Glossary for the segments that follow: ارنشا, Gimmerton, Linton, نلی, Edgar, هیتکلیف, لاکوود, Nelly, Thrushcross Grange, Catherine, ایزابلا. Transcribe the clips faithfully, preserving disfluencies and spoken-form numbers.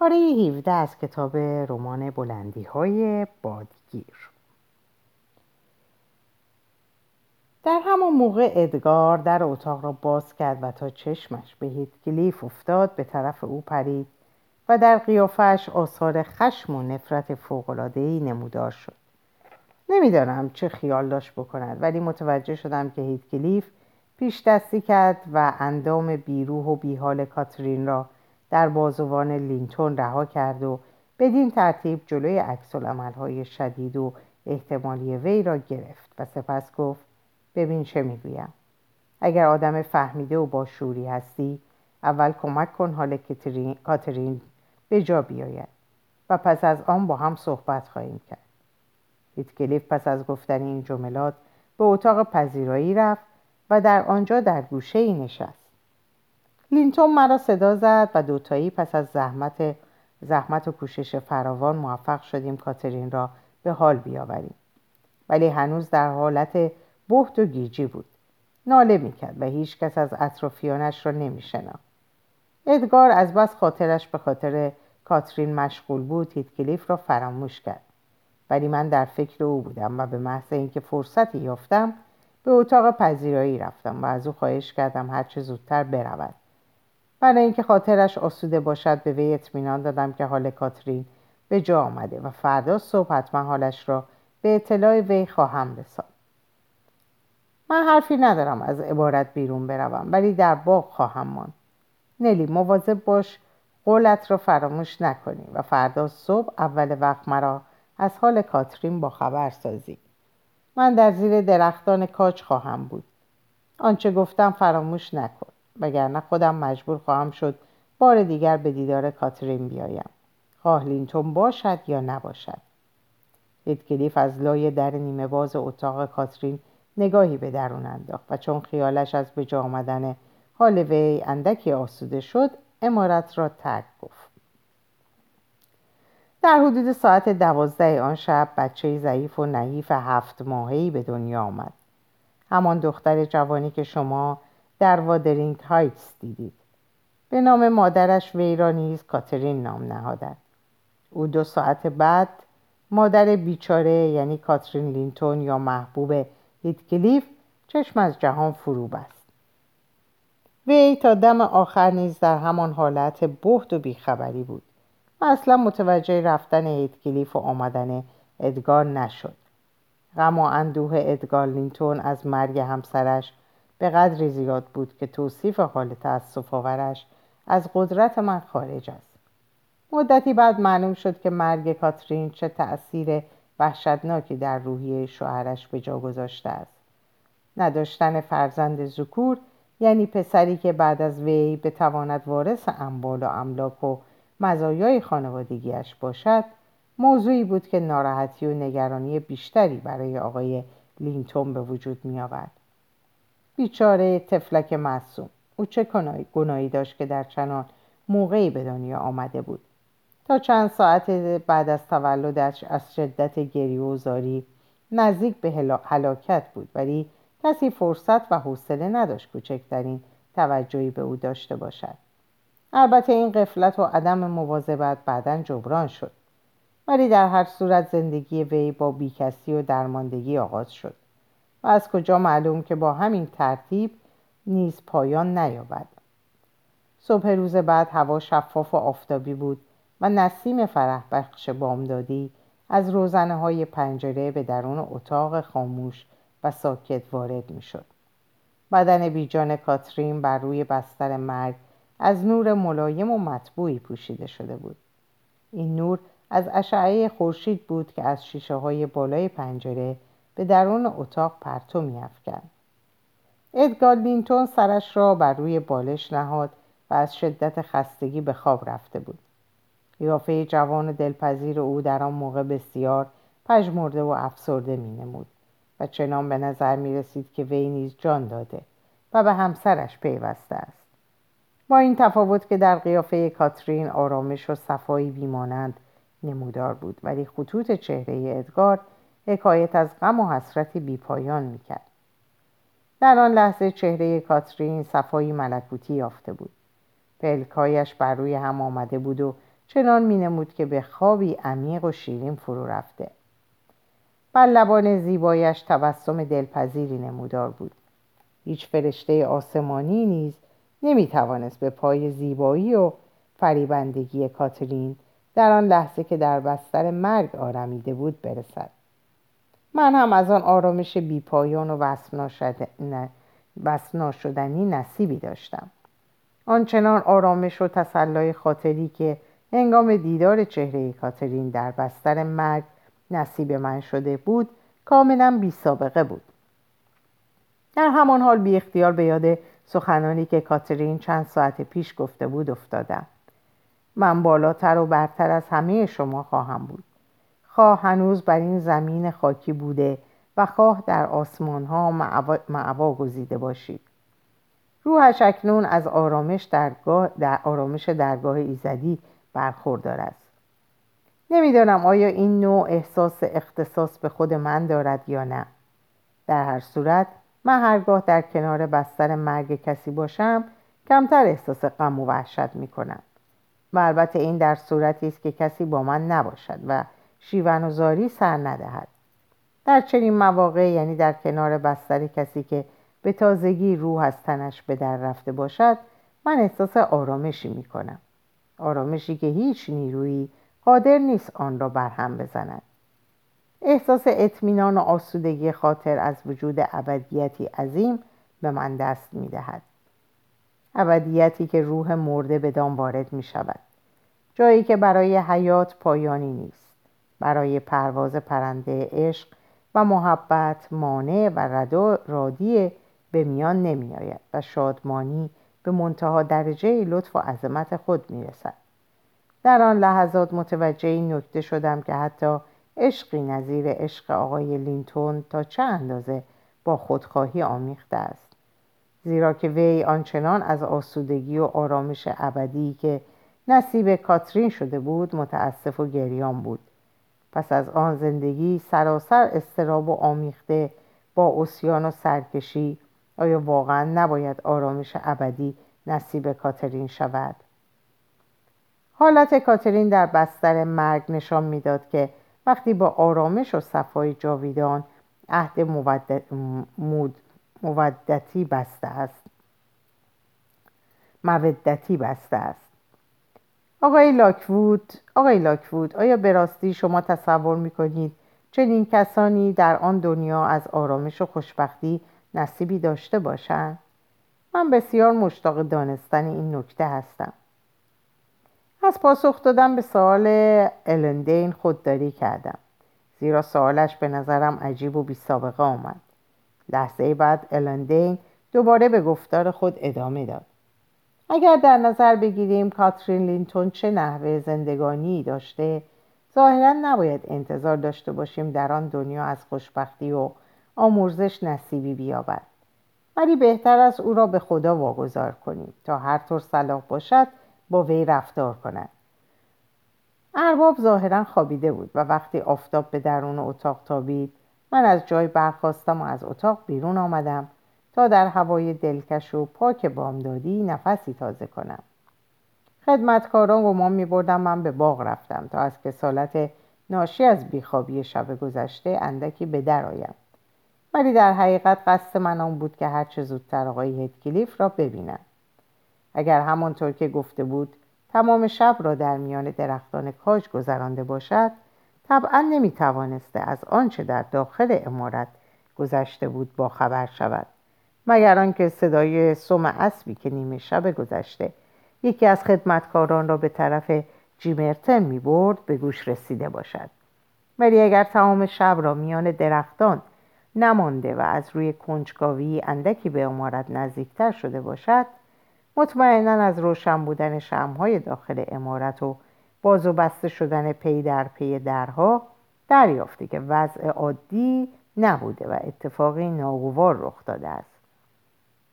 پاره هفده از کتاب رمان بلندی‌های بادگیر. در همان موقع ادگار در اتاق را باز کرد و تا چشمش به هیتکلیف افتاد به طرف او پرید و در قیافش آثار خشم و نفرت فوق‌العاده‌ای نمودار شد. نمیدانم چه خیال داشت بکند، ولی متوجه شدم که هیتکلیف پیش دستی کرد و اندام بیروح و بیحال کاترین را در بازوان لینتون رها کرد و بدین ترتیب جلوی عکس‌العمل‌های شدید و احتمالی وی را گرفت و سپس گفت: ببین چه میگویم. اگر آدم فهمیده و با شعوری هستی، اول کمک کن حال کاترین به جا بیاید و پس از آن با هم صحبت خواهیم کرد. هیتکلیف پس از گفتن این جملات به اتاق پذیرایی رفت و در آنجا در گوشه‌ای نشست. لینتون مرا صدا زد و دوتایی پس از زحمت زحمت و کوشش فراوان موفق شدیم کاترین را به حال بیاوریم، ولی هنوز در حالت بهت و گیجی بود. ناله میکرد و هیچ کس از اطرافیانش را نمیشناخت. ادگار از بس خاطرش به خاطر کاترین مشغول بود هیتکلیف را فراموش کرد، ولی من در فکر او بودم و به محض اینکه فرصتی یافتم به اتاق پذیرایی رفتم و از او خواهش کردم هر چه زودتر برود. برای اینکه خاطرش آسوده باشد به وی اطمینان دادم که حال کاترین به جا آمده و فردا صبح حتما حالش را به اطلاع وی خواهم رساند. من حرفی ندارم از عبارت بیرون بروم، ولی در باغ خواهم ماند. نلی مواظب باش قولت را فراموش نکنی و فردا صبح اول وقت مرا از حال کاترین با خبر سازی. من در زیر درختان کاج خواهم بود. آنچه گفتم فراموش نکن، وگرنه خودم مجبور خواهم شد بار دیگر به دیدار کاترین بیایم، خواه لینتون باشد یا نباشد. هیتکلیف از لای در نیمه باز اتاق کاترین نگاهی به درون انداخت و چون خیالش از به جا آمدن حال وی اندکی آسوده شد عمارت را ترک گفت. در حدود ساعت دوازده آن شب بچه‌ای ضعیف و نحیف هفت ماهه‌ای به دنیا آمد، همان دختر جوانی که شما در وادرینگ هایتس دیدید. به نام مادرش وی را نیز کاترین نام نهادند. او دو ساعت بعد مادر بیچاره یعنی کاترین لینتون یا محبوب هیتکلیف چشم از جهان فرو بست. وی تا دم آخر نیز در همان حالت بهت و بیخبری بود و اصلا متوجه رفتن هیتکلیف و آمدن ادگار نشد. غم و اندوه ادگار لینتون از مرگ همسرش به قدری زیاد بود که توصیف حال تأسف آورش از قدرت من خارج است. مدتی بعد معلوم شد که مرگ کاترین چه تأثیر وحشتناکی در روحیه شوهرش به جا گذاشته است. نداشتن فرزند ذکور یعنی پسری که بعد از وی بتواند وارث اموال و املاک و مزایای خانوادگیش باشد، موضوعی بود که ناراحتی و نگرانی بیشتری برای آقای لینتون به وجود می آورد. بیچاره طفلک معصوم، او چه گناهی داشت که در چنان موقعی به دنیا آمده بود؟ تا چند ساعت بعد از تولدش از شدت گریه و زاری نزدیک به هلاکت بود، ولی کسی فرصت و حوصله نداشت کوچکترین توجهی به او داشته باشد. البته این غفلت و عدم مواظبت بعداً جبران شد، ولی در هر صورت زندگی وی با بیکسی و درماندگی آغاز شد و از کجا معلوم که با همین ترتیب نیز پایان نیابد. صبح روز بعد هوا شفاف و آفتابی بود و نسیم فرح بخش بامدادی از روزنه‌های پنجره به درون اتاق خاموش و ساکت وارد می‌شد. بدن بیجان کاترین بر روی بستر مرگ از نور ملایم و مطبوعی پوشیده شده بود. این نور از اشعه خورشید بود که از شیشه‌های بالای پنجره به درون اتاق پرتو می‌افکند. ادگار لینتون سرش را بر روی بالش نهاد و از شدت خستگی به خواب رفته بود. قیافه جوان دلپذیر او در آن موقع بسیار پژمرده و افسرده می‌نمود و چنان به نظر می‌رسید که وی نیز جان داده و به همسرش پیوسته است، با این تفاوت که در قیافه کاترین آرامش و صفایی بی‌مانند نمودار بود، ولی خطوط چهره ادگار حکایت از غم و حسرتی بی‌پایان می‌کرد. در آن لحظه چهره کاترین صفایی ملکوتی یافته بود. پلکایش بر روی هم آمده بود و چنان می‌نمود که به خوابی عمیق و شیرین فرو رفته. بر لبان زیبایش تبسم دلپذیری نمودار بود. هیچ فرشته آسمانی نیز نمی‌توانست به پای زیبایی و فریبندگی کاترین در آن لحظه که در بستر مرگ آرامیده بود برسد. من هم از آن آرامش بیپایان و وصف ناشدنی نصیبی داشتم. آنچنان آرامش و تسلای خاطری که هنگام دیدار چهره کاترین در بستر مرگ نصیب من شده بود کاملا بی سابقه بود. در همان حال بی اختیار به یاد سخنانی که کاترین چند ساعت پیش گفته بود افتادم. من بالاتر و برتر از همه شما خواهم بود، خواه هنوز بر این زمین خاکی بوده و خواه در آسمان ها معوا, معوا گزیده باشید. روحش اکنون از آرامش درگاه, در آرامش درگاه ایزدی برخوردار است. نمیدانم آیا این نوع احساس اختصاص به خود من دارد یا نه. در هر صورت من هرگاه در کنار بستر مرگ کسی باشم کمتر احساس غم و وحشت می کنم. و البته این در صورتی است که کسی با من نباشد و شیون و زاری سر ندهد. در چنین مواقع، یعنی در کنار بستر کسی که به تازگی روح از تنش به در رفته باشد، من احساس آرامشی می کنم. آرامشی که هیچ نیرویی قادر نیست آن را برهم بزند. احساس اطمینان و آسودگی خاطر از وجود ابدیتی عظیم به من دست می دهد. ابدیتی که روح مرده بدان وارد می شود. جایی که برای حیات پایانی نیست. برای پرواز پرنده عشق و محبت مانع و رد رادی به میان نمی آید و شادمانی به منتها درجه لطف و عظمت خود می رسد. در آن لحظات متوجه این نکته شدم که حتی عشقی نظیر عشق آقای لینتون تا چه اندازه با خودخواهی آمیخته است، زیرا که وی آنچنان از آسودگی و آرامش ابدی که نصیب کاترین شده بود متاسف و گریان بود. پس از آن زندگی سراسر استراب و آمیخته با عصیان و سرکشی، آیا واقعا نباید آرامش ابدی نصیب کاترین شود؟ حالت کاترین در بستر مرگ نشان میداد که وقتی با آرامش و صفای جاویدان عهد مودت مودتی بسته است مودتی بسته است آقای لاکوود آقای لاکوود آیا به راستی شما تصور می‌کنید چنین کسانی در آن دنیا از آرامش و خوشبختی نصیبی داشته باشند؟ من بسیار مشتاق دانستن این نکته هستم. از پاسخ دادن به سوال الندین خودداری کردم، زیرا سوالش به نظرم عجیب و بی سابقه آمد. لحظه بعد الندین دوباره به گفتار خود ادامه داد. اگر در نظر بگیریم کاترین لینتون چه نحوه زندگانی داشته، ظاهراً نباید انتظار داشته باشیم در آن دنیا از خوشبختی و آمرزش نصیبی بیابد. ولی بهتر است او را به خدا واگذار کنیم تا هر طور صلاح باشد با وی رفتار کند. ارباب ظاهراً خوابیده بود و وقتی آفتاب به درون اتاق تابید، من از جای برخاستم و از اتاق بیرون آمدم تا در هوای دلکش و پاک بامدادی نفسی تازه کنم. خدمتکاران گمان می‌بردند من به باغ رفتم تا از کسالت ناشی از بیخوابی شب گذشته اندکی به در آیم. ولی در حقیقت قصد من آن بود که هر چه زودتر آقای هدکلیف را ببینم. اگر همانطور که گفته بود تمام شب را در میان درختان کاج گذرانده باشد، طبعا نمیتوانسته از آنچه در داخل عمارت گذشته بود با خبر شود، مگر آنکه صدای سم اسبی که نیمه شب گذشته یکی از خدمتکاران را به طرف جیمرتن میبرد به گوش رسیده باشد. ولی اگر تمام شب را میان درختان نمانده و از روی کنجکاوی اندکی به عمارت نزدیکتر شده باشد، مطمئنا از روشن بودن شمع‌های داخل عمارت و باز و بسته شدن پی در پی درها دریافته که وضع عادی نبوده و اتفاقی ناگوار رخ داده است.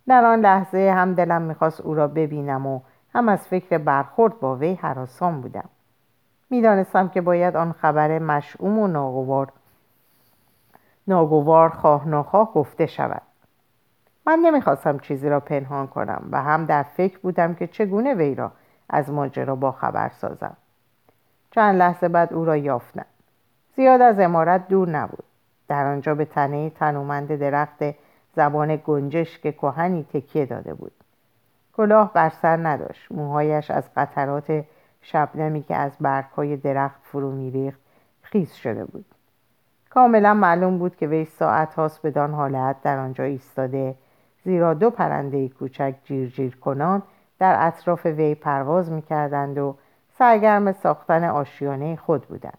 در آن لحظه هم دلم می‌خواست او را ببینم و هم از فکر برخورد با وی هراسان بودم. می‌دانستم که باید آن خبر مشؤوم و ناگوار ناگوار خواه ناخواه گفته شود. من نمی‌خواستم چیزی را پنهان کنم و هم در فکر بودم که چگونه وی را از ماجرا با خبر سازم. چند لحظه بعد او را یافتم. زیاد از عمارت دور نبود. در آنجا به تنه تنومند درخت زبان گنجش که کهنی تکیه داده بود. کلاه بر سر نداشت. موهایش از قطرات شبنمی که از برگ‌های درخت فرو می‌ریخت خیس شده بود. کاملا معلوم بود که وی ساعت هاست بدان حالت در آنجا ایستاده، زیرا دو پرنده کوچک جیر جیر کنان در اطراف وی پرواز می‌کردند و سرگرم ساختن آشیانه خود بودند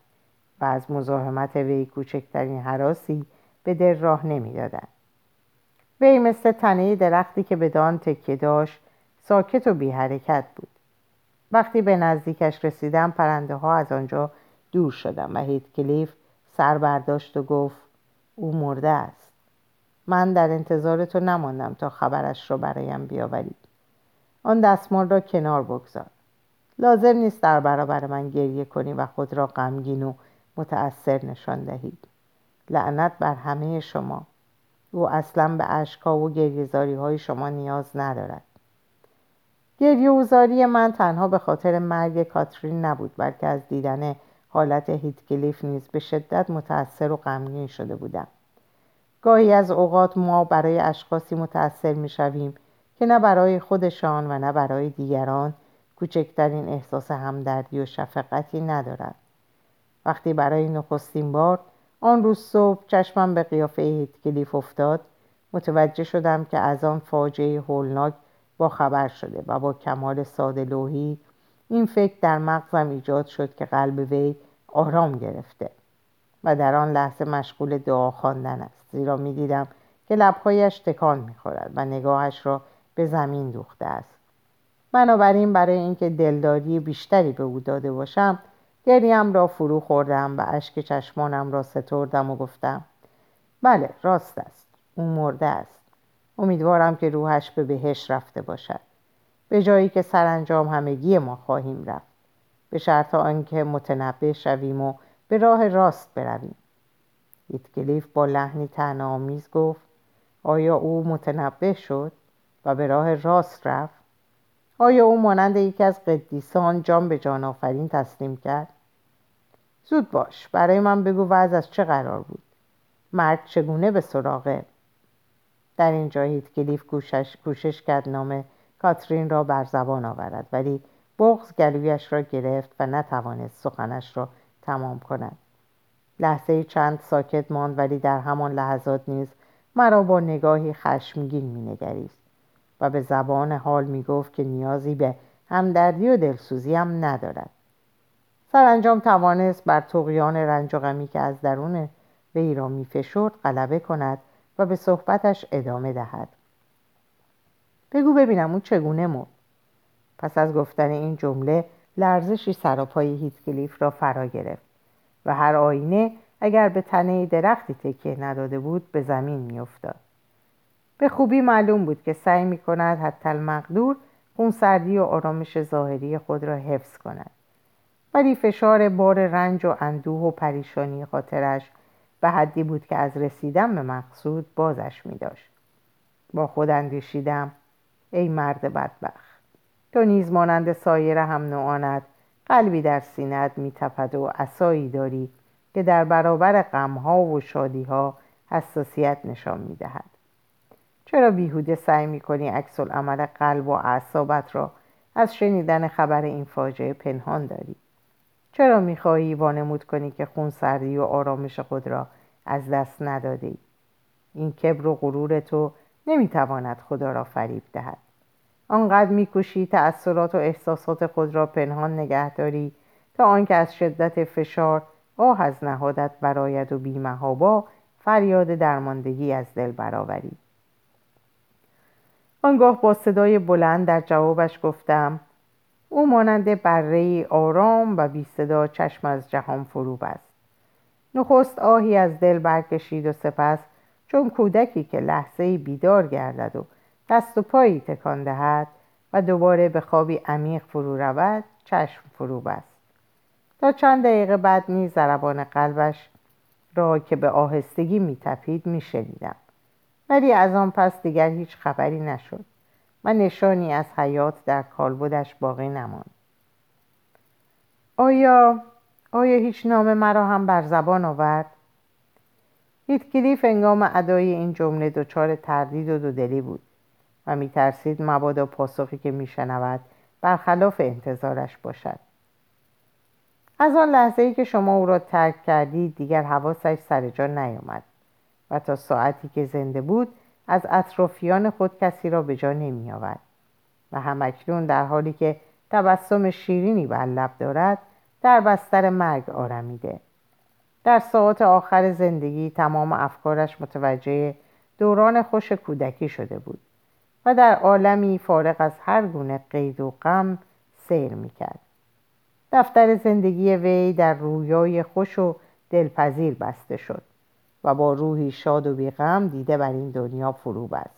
و از مزاحمت وی کوچکترین هراسی به دل راه نمی‌دادند. وی مثل تنه درختی که بدان تکیه داشت ساکت و بی حرکت بود. وقتی به نزدیکش رسیدم پرنده ها از آنجا دور شدند و هیتکلیف سر برداشت و گفت او مرده است. من در انتظار تو نماندم تا خبرش را برایم بیاوری. آن دستمال را کنار بگذار. لازم نیست در برابر من گریه کنی و خود را غمگین و متأثر نشان دهی. لعنت بر همه شما. او اصلا به اشک‌ها و گریه‌زاری های شما نیاز ندارد. گریه و زاری من تنها به خاطر مرگ کاترین نبود، بلکه از دیدن حالت هیتکلیف نیز به شدت متأثر و غمگین شده بودم. گاهی از اوقات ما برای اشخاصی متأثر می‌شویم که نه برای خودشان و نه برای دیگران کوچکترین احساس همدردی و شفقتی ندارند. وقتی برای نخستین بار آن روز صبح چشمم به قیافه هیتکلیف افتاد، متوجه شدم که از آن فاجعه هولناک با خبر شده و با کمال ساده‌لوحی این فکر در مغزم ایجاد شد که قلب وی آرام گرفته و در آن لحظه مشغول دعا خواندن است، زیرا می دیدم که لب‌هایش تکان می خورد و نگاهش را به زمین دوخته است. بنابراین برای اینکه دلداری بیشتری به او داده باشم گریم را فرو خوردم و اشک چشمانم را ستردم و گفتم بله راست است، او مرده است. امیدوارم که روحش به بهشت رفته باشد، به جایی که سرانجام همگی ما خواهیم رفت، به شرط آنکه متنبه شویم و به راه راست برویم. هیتکلیف با لحنی طعنه‌آمیز گفت آیا او متنبه شد و به راه راست رفت؟ آیا او مانند یکی از قدیسان جان به جان آفرین تسلیم کرد؟ زود باش، برای من بگو وضع از چه قرار بود؟ مرد چگونه به سراغه؟ در اینجا هیتکلیف کوشش, کوشش کرد نام کاترین را بر زبان آورد، ولی بغض گلویش را گرفت و نتوانست سخنش را تمام کند. لحظه چند ساکت ماند، ولی در همان لحظات نیز مرا با نگاهی خشمگین می نگریست و به زبان حال می گفت که نیازی به همدردی و دلسوزی هم ندارد. سرانجام توانست بر طغیان رنج و غمی که از درون وی را می فشرد غلبه کند و به صحبتش ادامه دهد. بگو ببینم اون چگونه مرد؟ پس از گفتن این جمله لرزشی سراپای هیتکلیف را فرا گرفت و هر آینه اگر به تنه درختی تکیه نداده بود به زمین می‌افتاد. به خوبی معلوم بود که سعی می‌کند حتی المقدور اون سردی و آرامش ظاهری خود را حفظ کند، ولی فشار بار رنج و اندوه و پریشانی خاطرش به حدی بود که از رسیدن به مقصود بازش می داشت. با خود اندیشیدم ای مرد بدبخت، تو نیز مانند سایر هم نوعانت قلبی در سینت می تپد و عصایی داری که در برابر غمها و شادیها حساسیت نشان می دهد. چرا بیهوده سعی می کنی عکس العمل قلب و اعصابت را از شنیدن خبر این فاجعه پنهان داری؟ چرا می‌خواهی وانمود کنی که خونسردی و آرامش خود را از دست ندادی؟ این کبر و غرور تو نمی‌تواند خدا را فریب دهد. آنقدر می‌کوشی تأثیرات و احساسات خود را پنهان نگه داری تا آنکه از شدت فشار آه از نهادت برآید و بی‌محابا فریاد درماندگی از دل برآوری. آنگاه با صدای بلند در جوابش گفتم او مانند بره‌ای آرام و بی صدا چشم از جهان فرو بست. نخست آهی از دل برکشید و سپس چون کودکی که لحظه‌ای بیدار گردد و دست و پایی تکان دهد و دوباره به خوابی عمیق فرو رود چشم فرو بست. تا چند دقیقه بعد نیز ضربان قلبش را که به آهستگی می‌تپید می‌شنیدم، ولی از آن پس دیگر هیچ خبری نشد و نشانی از حیات در کالبدش باقی نماند. آیا آیا هیچ نام مرا هم بر زبان آورد؟ هیتکلیف هنگام ادای این جمله دچار تردید و دودلی بود و می ترسید مبادا پاسخی که می شنود برخلاف انتظارش باشد. از آن لحظه ای که شما او را ترک کردید دیگر حواسش سر جا نیامد و تا ساعتی که زنده بود از اطرافیان خود کسی را به جا نمی آورد و همکنون در حالی که تبسم شیرینی بر لب دارد در بستر مرگ آرمیده. در ساعات آخر زندگی تمام افکارش متوجه دوران خوش کودکی شده بود و در عالمی فارغ از هر گونه قید و غم سیر میکرد. دفتر زندگی وی در رویای خوش و دلپذیر بسته شد و با روحی شاد و بی‌غم دیده بر این دنیا فرو بست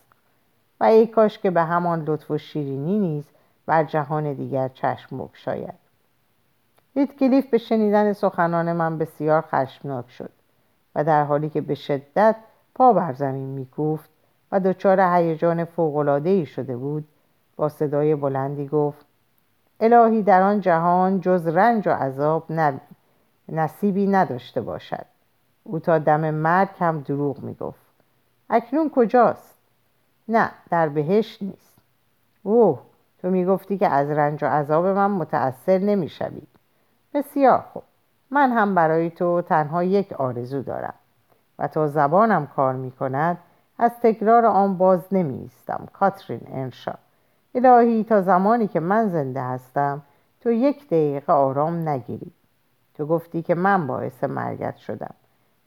و ای کاش که به همان لطف و شیرینی نیز بر جهان دیگر چشم بگشاید. هیتکلیف به شنیدن سخنان من بسیار خشمناک شد و در حالی که به شدت پا بر زمین می‌کوفت و دچار هیجان فوق‌العاده‌ای شده بود با صدای بلندی گفت: الهی در آن جهان جز رنج و عذاب نصیبی نداشته باشد. او تا دم مرگ هم دروغ میگفت. اکنون کجاست؟ نه، در بهشت نیست. اوه، تو میگفتی که از رنج و عذاب من متأثر نمیشوی. بسیار خوب، من هم برای تو تنها یک آرزو دارم و تا زبانم کار میکند از تکرار آن باز نمیایستم. کاترین انشا. الهی تا زمانی که من زنده هستم تو یک دقیقه آرام نگیری. تو گفتی که من باعث مرگت شدم،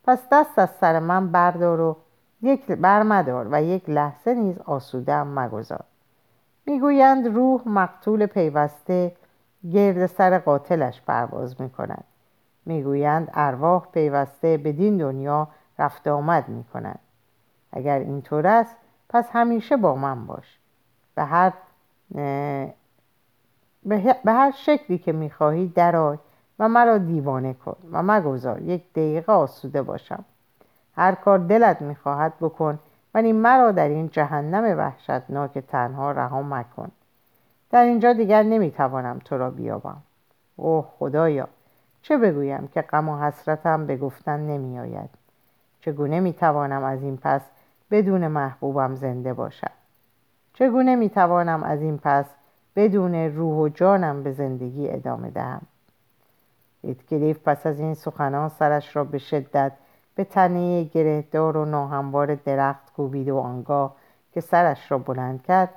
پس دست از سر من بردار و یک برمدار و یک لحظه نیز آسوده مگذار. میگویند روح مقتول پیوسته گرد سر قاتلش پرواز میکند. میگویند ارواح پیوسته بدین دنیا رفت آمد میکنند. اگر اینطور است پس همیشه با من باش. به هر به هر شکلی که میخواهی درآی و مرا دیوانه کن و مگذار یک دقیقه آسوده باشم. هر کار دلت میخواهد بکن ولی مرا در این جهنم وحشتناک تنها رها مکن. در اینجا دیگر نمیتوانم تو را بیابم. اوه خدایا، چه بگویم که غم و حسرتم به گفتن نمیآید. چگونه میتوانم از این پس بدون محبوبم زنده باشم؟ چگونه میتوانم از این پس بدون روح و جانم به زندگی ادامه دهم؟ هیتکلیف پس از این سخنان سرش را به شدت به تنه گرهدار و ناهموار درخت کوبید و آنگاه که سرش را بلند کرد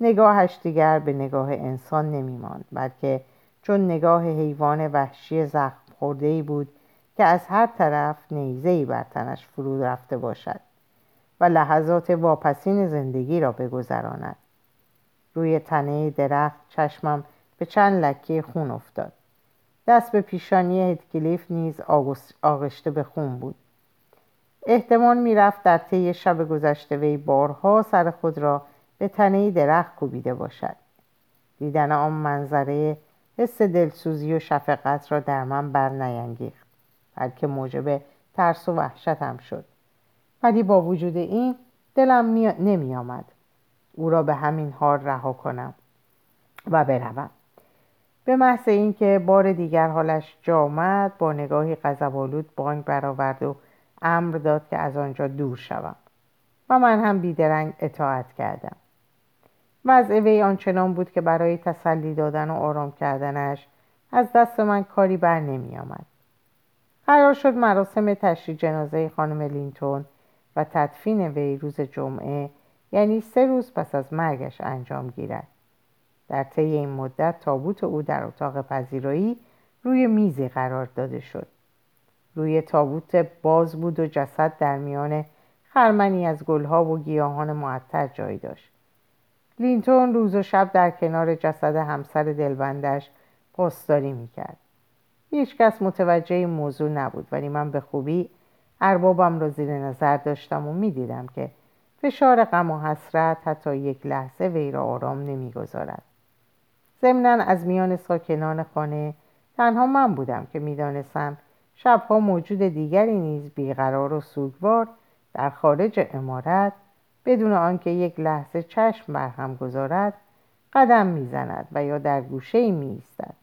نگاهش دیگر به نگاه انسان نمی‌ماند، بلکه چون نگاه حیوان وحشی زخم خورده‌ای بود که از هر طرف نیزه‌ای بر تنش فرو رفته باشد و لحظات واپسین زندگی را بگذراند. روی تنه درخت چشمم به چند لکه خون افتاد. دست به پیشانی هیتکلیف نیز آغشته به خون بود. احتمال می‌رفت در طی شب گذشته وی بارها سر خود را به تنه درخت کوبیده باشد. دیدن آن منظره حس دلسوزی و شفقت را در من برنیانگیخت، بلکه موجب ترس و وحشتم شد. ولی با وجود این دلم می... نمی آمد او را به همین حال رها کنم و بروم. به محض اینکه بار دیگر حالش جا آمد با نگاهی غضب‌آلود بانگ برآورد و امر داد که از آنجا دور شوم و من هم بیدرنگ اطاعت کردم. وضع وی آنچنان بود که برای تسلی دادن و آرام کردنش از دست من کاری بر نمی آمد. قرار شد مراسم تشییع جنازه خانم لینتون و تدفین وی روز جمعه، یعنی سه روز پس از مرگش، انجام گیرد. در طی این مدت تابوت او در اتاق پذیرایی روی میزی قرار داده شد. روی تابوت باز بود و جسد در میان خرمنی از گلها و گیاهان معطر جای داشت. لینتون روز و شب در کنار جسد همسر دلبندش پاسداری میکرد. هیچ کس متوجه این موضوع نبود، ولی من به خوبی اربابم را زیر نظر داشتم و میدیدم که فشار غم و حسرت حتی یک لحظه وی را آرام نمیگذارد. ضمناً از میان ساکنان خانه تنها من بودم که میدانستم شبها موجود دیگری نیز بیقرار و سوگوار در خارج عمارت بدون آنکه یک لحظه چشم بر هم گذارد قدم میزند و یا در گوشه‌ای میایستد.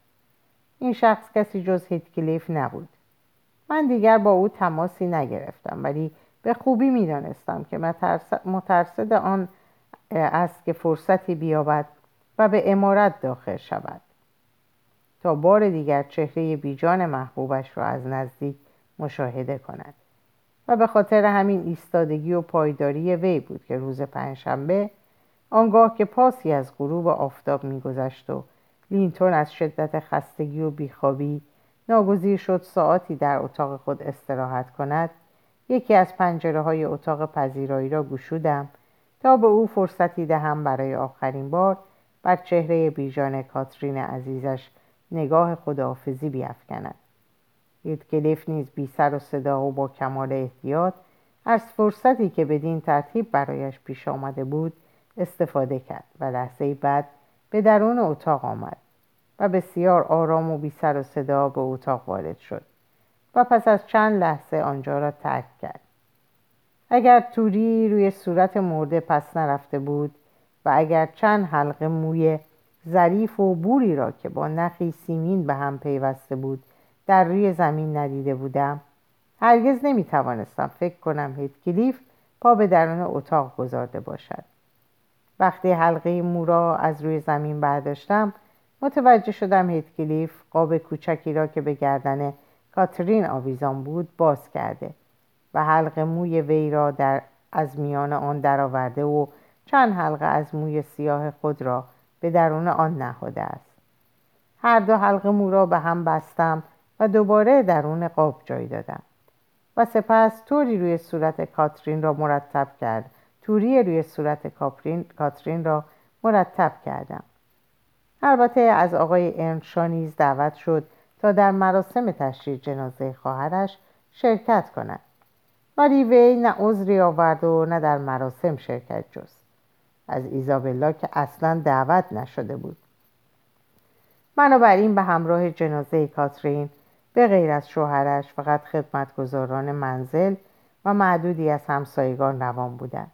این شخص کسی جز هیتکلیف نبود. من دیگر با او تماسی نگرفتم، ولی به خوبی می دانستم که مترصد آن است که فرصتی بیابد و به عمارت داخل شود تا بار دیگر چهره بیجان محبوبش را از نزدیک مشاهده کند و به خاطر همین ایستادگی و پایداری وی بود که روز پنجشنبه آنگاه که پاسی از غروب آفتاب می‌گذشت و لینتون از شدت خستگی و بیخوابی ناگزیر شد ساعتی در اتاق خود استراحت کند، یکی از پنجره‌های اتاق پذیرایی را گشودم تا به او فرصتی دهم برای آخرین بار بر چهره بیجان کاترین عزیزش نگاه خداحافظی بیفکند. هیتکلیف نیز بی سر و صدا و با کمال احتیاط از فرصتی که بدین ترتیب برایش پیش آمده بود استفاده کرد و لحظه بعد به درون اتاق آمد و بسیار آرام و بی سر و صدا به اتاق وارد شد و پس از چند لحظه آنجا را ترک کرد. اگر توری روی صورت مرده پس نرفته بود و اگر چند حلقه موی ظریف و بوری را که با نخی سیمین به هم پیوسته بود در روی زمین ندیده بودم، هرگز نمی توانستم فکر کنم هیتکلیف پا به درون اتاق گذارده باشد. وقتی حلقه مو را از روی زمین برداشتم متوجه شدم هیتکلیف قاب کوچکی را که به گردن کاترین آویزان بود باز کرده و حلقه موی وی را در از میان آن درآورده و چند حلقه از موی سیاه خود را به درون آن نهاده است. هر دو حلقه مو را به هم بستم و دوباره درون قاب جای دادم و سپس توری روی صورت کاترین را مرتب کرد توری روی صورت کاترین را مرتب کردم. البته از آقای ارنشا نیز دعوت شد تا در مراسم تشییع جنازه خواهرش شرکت کند، ولی وی نه عذری آورد و نه در مراسم شرکت جست. از ایزابلا که اصلا دعوت نشده بود. بنابراین به همراه جنازه کاترین به غیر از شوهرش فقط خدمتگزاران منزل و معدودی از همسایگان روان بودند.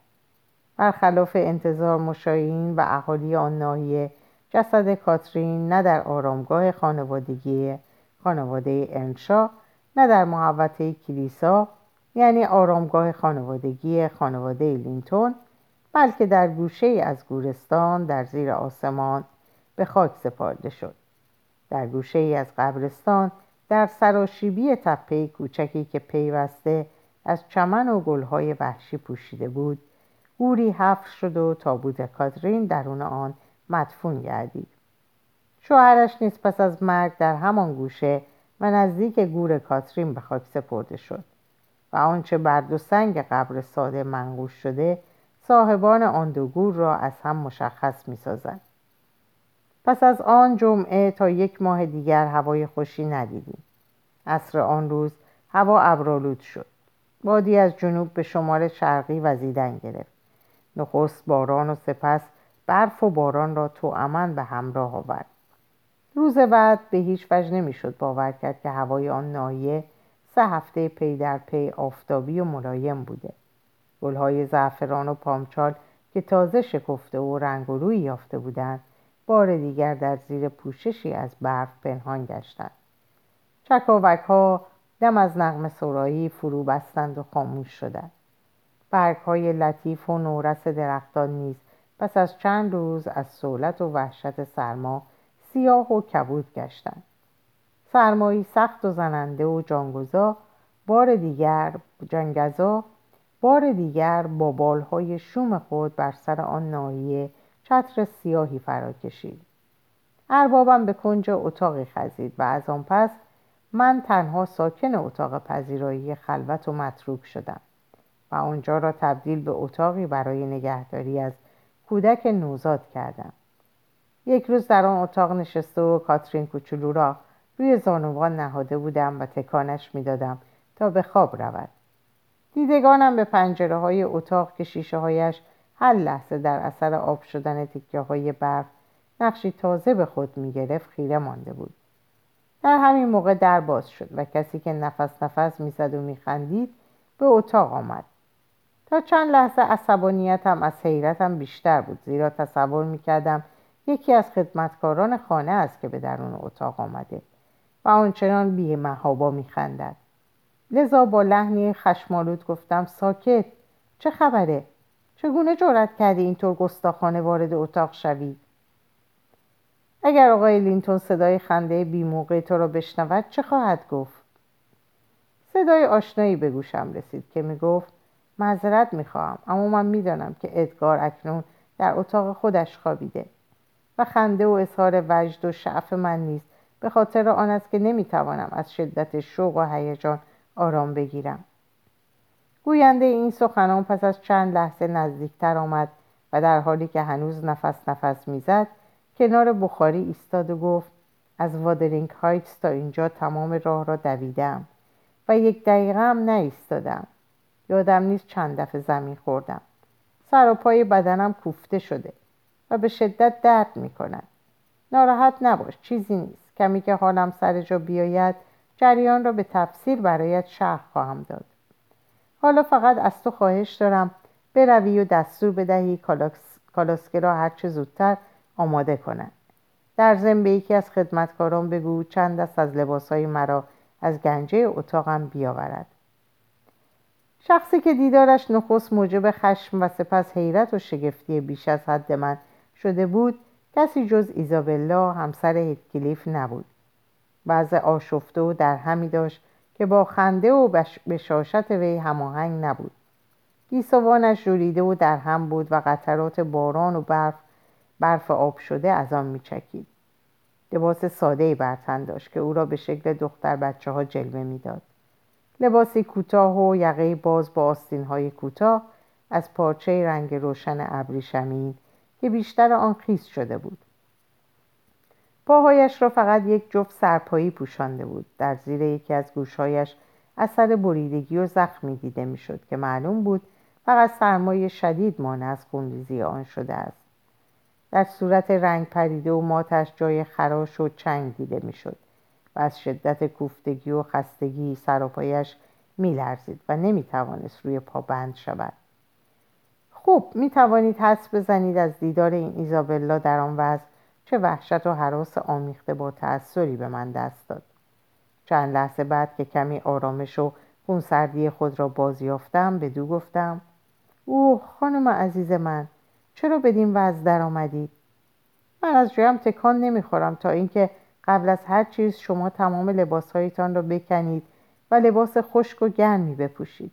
برخلاف انتظار مشایعین و اهالی آن ناحیه، جسد کاترین نه در آرامگاه خانوادگی خانواده ارنشا نه در محوطه کلیسا یعنی آرامگاه خانوادگی خانواده لینتون، بلکه در گوشه‌ای از گورستان در زیر آسمان به خاک سپرده شد. در گوشه‌ای از قبرستان در سراشیبی تپه کوچکی که پیوسته از چمن و گل‌های وحشی پوشیده بود، گوری حفر شد و تابوت کاترین درون آن مدفون گردید. شوهرش نیز پس از مرگ در همان گوشه و نزدیک گور کاترین به خاک سپرده شد و آنچه بر دو سنگ قبر ساده منقوش شده صاحبان آن دو گور را از هم مشخص می‌سازد. پس از آن جمعه تا یک ماه دیگر هوای خوشی ندیدیم. عصر آن روز هوا ابرآلود شد. بادی از جنوب به شمال شرقی وزیدن گرفت. نخست باران و سپس برف و باران را توأماً به همراه آورد. روز بعد به هیچ وجه نمیشد باور کرد که هوای آن ناحیه سه هفته پی در پی آفتابی و ملایم بوده. گل‌های زعفران و پامچال که تازه شکفته و رنگ و رویی یافته بودند، بار دیگر در زیر پوششی از برف پنهان گشتند. چکاوک‌ها دم از نغمه سرایی فرو بستند و خاموش شدند. برگ‌های لطیف و نورس درختان نیز پس از چند روز از سولت و وحشت سرما سیاه و کبود گشتند. سرمایی سخت و زننده و جانگزا بار دیگر جانگزا بار دیگر با بالهای شوم خود بر سر آن ناحیه چتر سیاهی فرا کشید. اربابم به کنج اتاقی خزید و از آن پس من تنها ساکن اتاق پذیرایی خلوت و متروک شدم و آنجا را تبدیل به اتاقی برای نگهداری از کودک نوزاد کردم. یک روز در آن اتاق نشسته و کاترین کوچولو را روی زانوان نهاده بودم و تکانش می دادم تا به خواب رود. دیدگانم به پنجره های اتاق که شیشه هایش هر لحظه در اثر آب شدن تکیه های برف نقشی تازه به خود می گرفت خیره مانده بود. در همین موقع در باز شد و کسی که نفس نفس می زد و می خندید به اتاق آمد. تا چند لحظه عصبانیتم از حیرتم بیشتر بود، زیرا تصور می کردم یکی از خدمتکاران خانه است که به درون اتاق آمده و آنچنان بی محابا می خندد. لذا با لحنی خشمالود گفتم ساکت، چه خبره؟ چگونه جرأت کردی اینطور گستاخانه وارد اتاق شوی؟ اگر آقای لینتون صدای خنده بی موقع تو را بشنود چه خواهد گفت؟ صدای آشنایی به گوشم رسید که می گفت معذرت می خواهم، اما من می دانم که ادگار اکنون در اتاق خودش خوابیده و خنده و اظهار وجد و شعف من نیست، به خاطر آن است که نمی توانم از شدت شوق و هیجان آرام بگیرم. گوینده این سخنان پس از چند لحظه نزدیکتر آمد و در حالی که هنوز نفس نفس می زد کنار بخاری ایستاد و گفت از وادرینگ هایتس تا اینجا تمام راه را دویدم و یک دقیقه هم نایستادم. یادم نیست چند دفعه زمین خوردم. سر و پای بدنم کوفته شده و به شدت درد می کند. ناراحت نباش، چیزی نیست. کمی که حالم سر جا بیاید جریان را به تفصیل برایت شرح خواهم داد. حالا فقط از تو خواهش دارم بروی و دستور بدهی کالاکس... کالاسکه را هرچه زودتر آماده کنند. در ضمن به یکی از خدمتکاران بگو چند دست از لباسهای مرا از گنجه اتاقم بیاورد. شخصی که دیدارش نخست موجب خشم و سپس حیرت و شگفتی بیش از حد من شده بود کسی جز ایزابلا همسر هیتکلیف نبود. وضع آشفته و درهمی داشت که با خنده و بش... بشاشت وی هماهنگ نبود. گیسوانش ژولیده و درهم بود و قطرات باران و برف برف آب شده از آن میچکید. لباس ساده‌ای بر تن داشت که او را به شکل دختر بچه‌ها جلوه میداد. لباسی کوتاه و یقه باز با آستین‌های کوتاه از پارچه رنگ روشن ابریشمی که بیشتر آن خیس شده بود. پاهایش را فقط یک جفت سرپایی پوشانده بود. در زیر یکی از گوشهایش اثر بریدگی و زخمی دیده میشد که معلوم بود فقط سرمایه شدید مانع از خونریزی آن شده است. در صورت رنگ پریده و ماتش جای خراش و چنگ دیده میشد و از شدت کوفتگی و خستگی سر و پایش میلرزید و نمیتوانست روی پا بند شود. خوب میتوانید حدس بزنید از دیدار این ایزابلا در آن وضع چه وحشت و هراس آمیخته با تأثری به من دست داد. چند لحظه بعد که کمی آرامش و خونسردی خود را بازیافتم بدو گفتم اوه خانم عزیز من، چرا بدین وضع در آمدید؟ من از جایم تکان نمیخورم تا اینکه قبل از هر چیز شما تمام لباسهایتان را بکنید و لباس خشک و گرمی بپوشید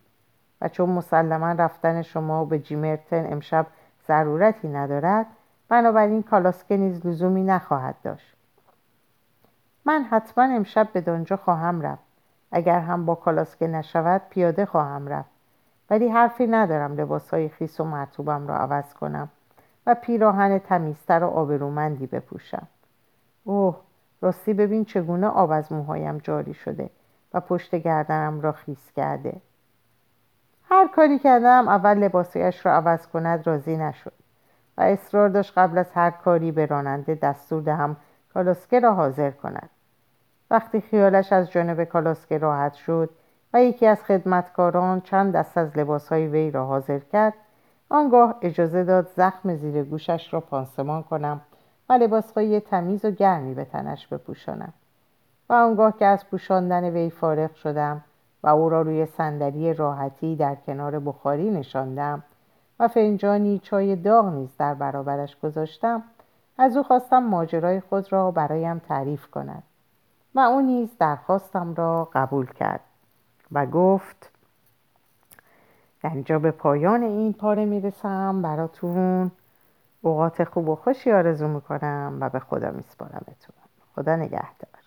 و چون مسلما رفتن شما به جیمرتن امشب ضرورتی ندارد بنابراین کالاسکه نیز لزومی نخواهد داشت. من حتما امشب به دانجا خواهم رفت. اگر هم با کالاسکه نشود پیاده خواهم رفت، ولی حرفی ندارم لباسهای خیس و مرطوبم را عوض کنم و پیراهن تمیزتر و آبرومندی بپوشم. اوه راستی ببین چگونه آب از موهایم جاری شده و پشت گردنم را خیس کرده. هر کاری کردم اول لباسهایش را عوض کند راضی نشد و اصرار داشت قبل از هر کاری به راننده دستور دهم کالاسکه را حاضر کند. وقتی خیالش از جانب کالاسکه راحت شد و یکی از خدمتکاران چند دست از لباسهای وی را حاضر کرد، آنگاه اجازه داد زخم زیر گوشش را پانسمان کنم و لباسهای تمیز و گرمی به تنش بپوشانم. و آنگاه که از پوشاندن وی فارغ شدم و او را روی صندلی راحتی در کنار بخاری نشاندم و فنجانی چای داغ نیز در برابرش گذاشتم، از او خواستم ماجرای خود را برایم تعریف کند و او نیز درخواستم را قبول کرد و گفت در اینجا به پایان این پاره میرسم. براتون اوقات خوب و خوشی آرزو میکنم و به خدا میسپارمتون. خدا نگهدار.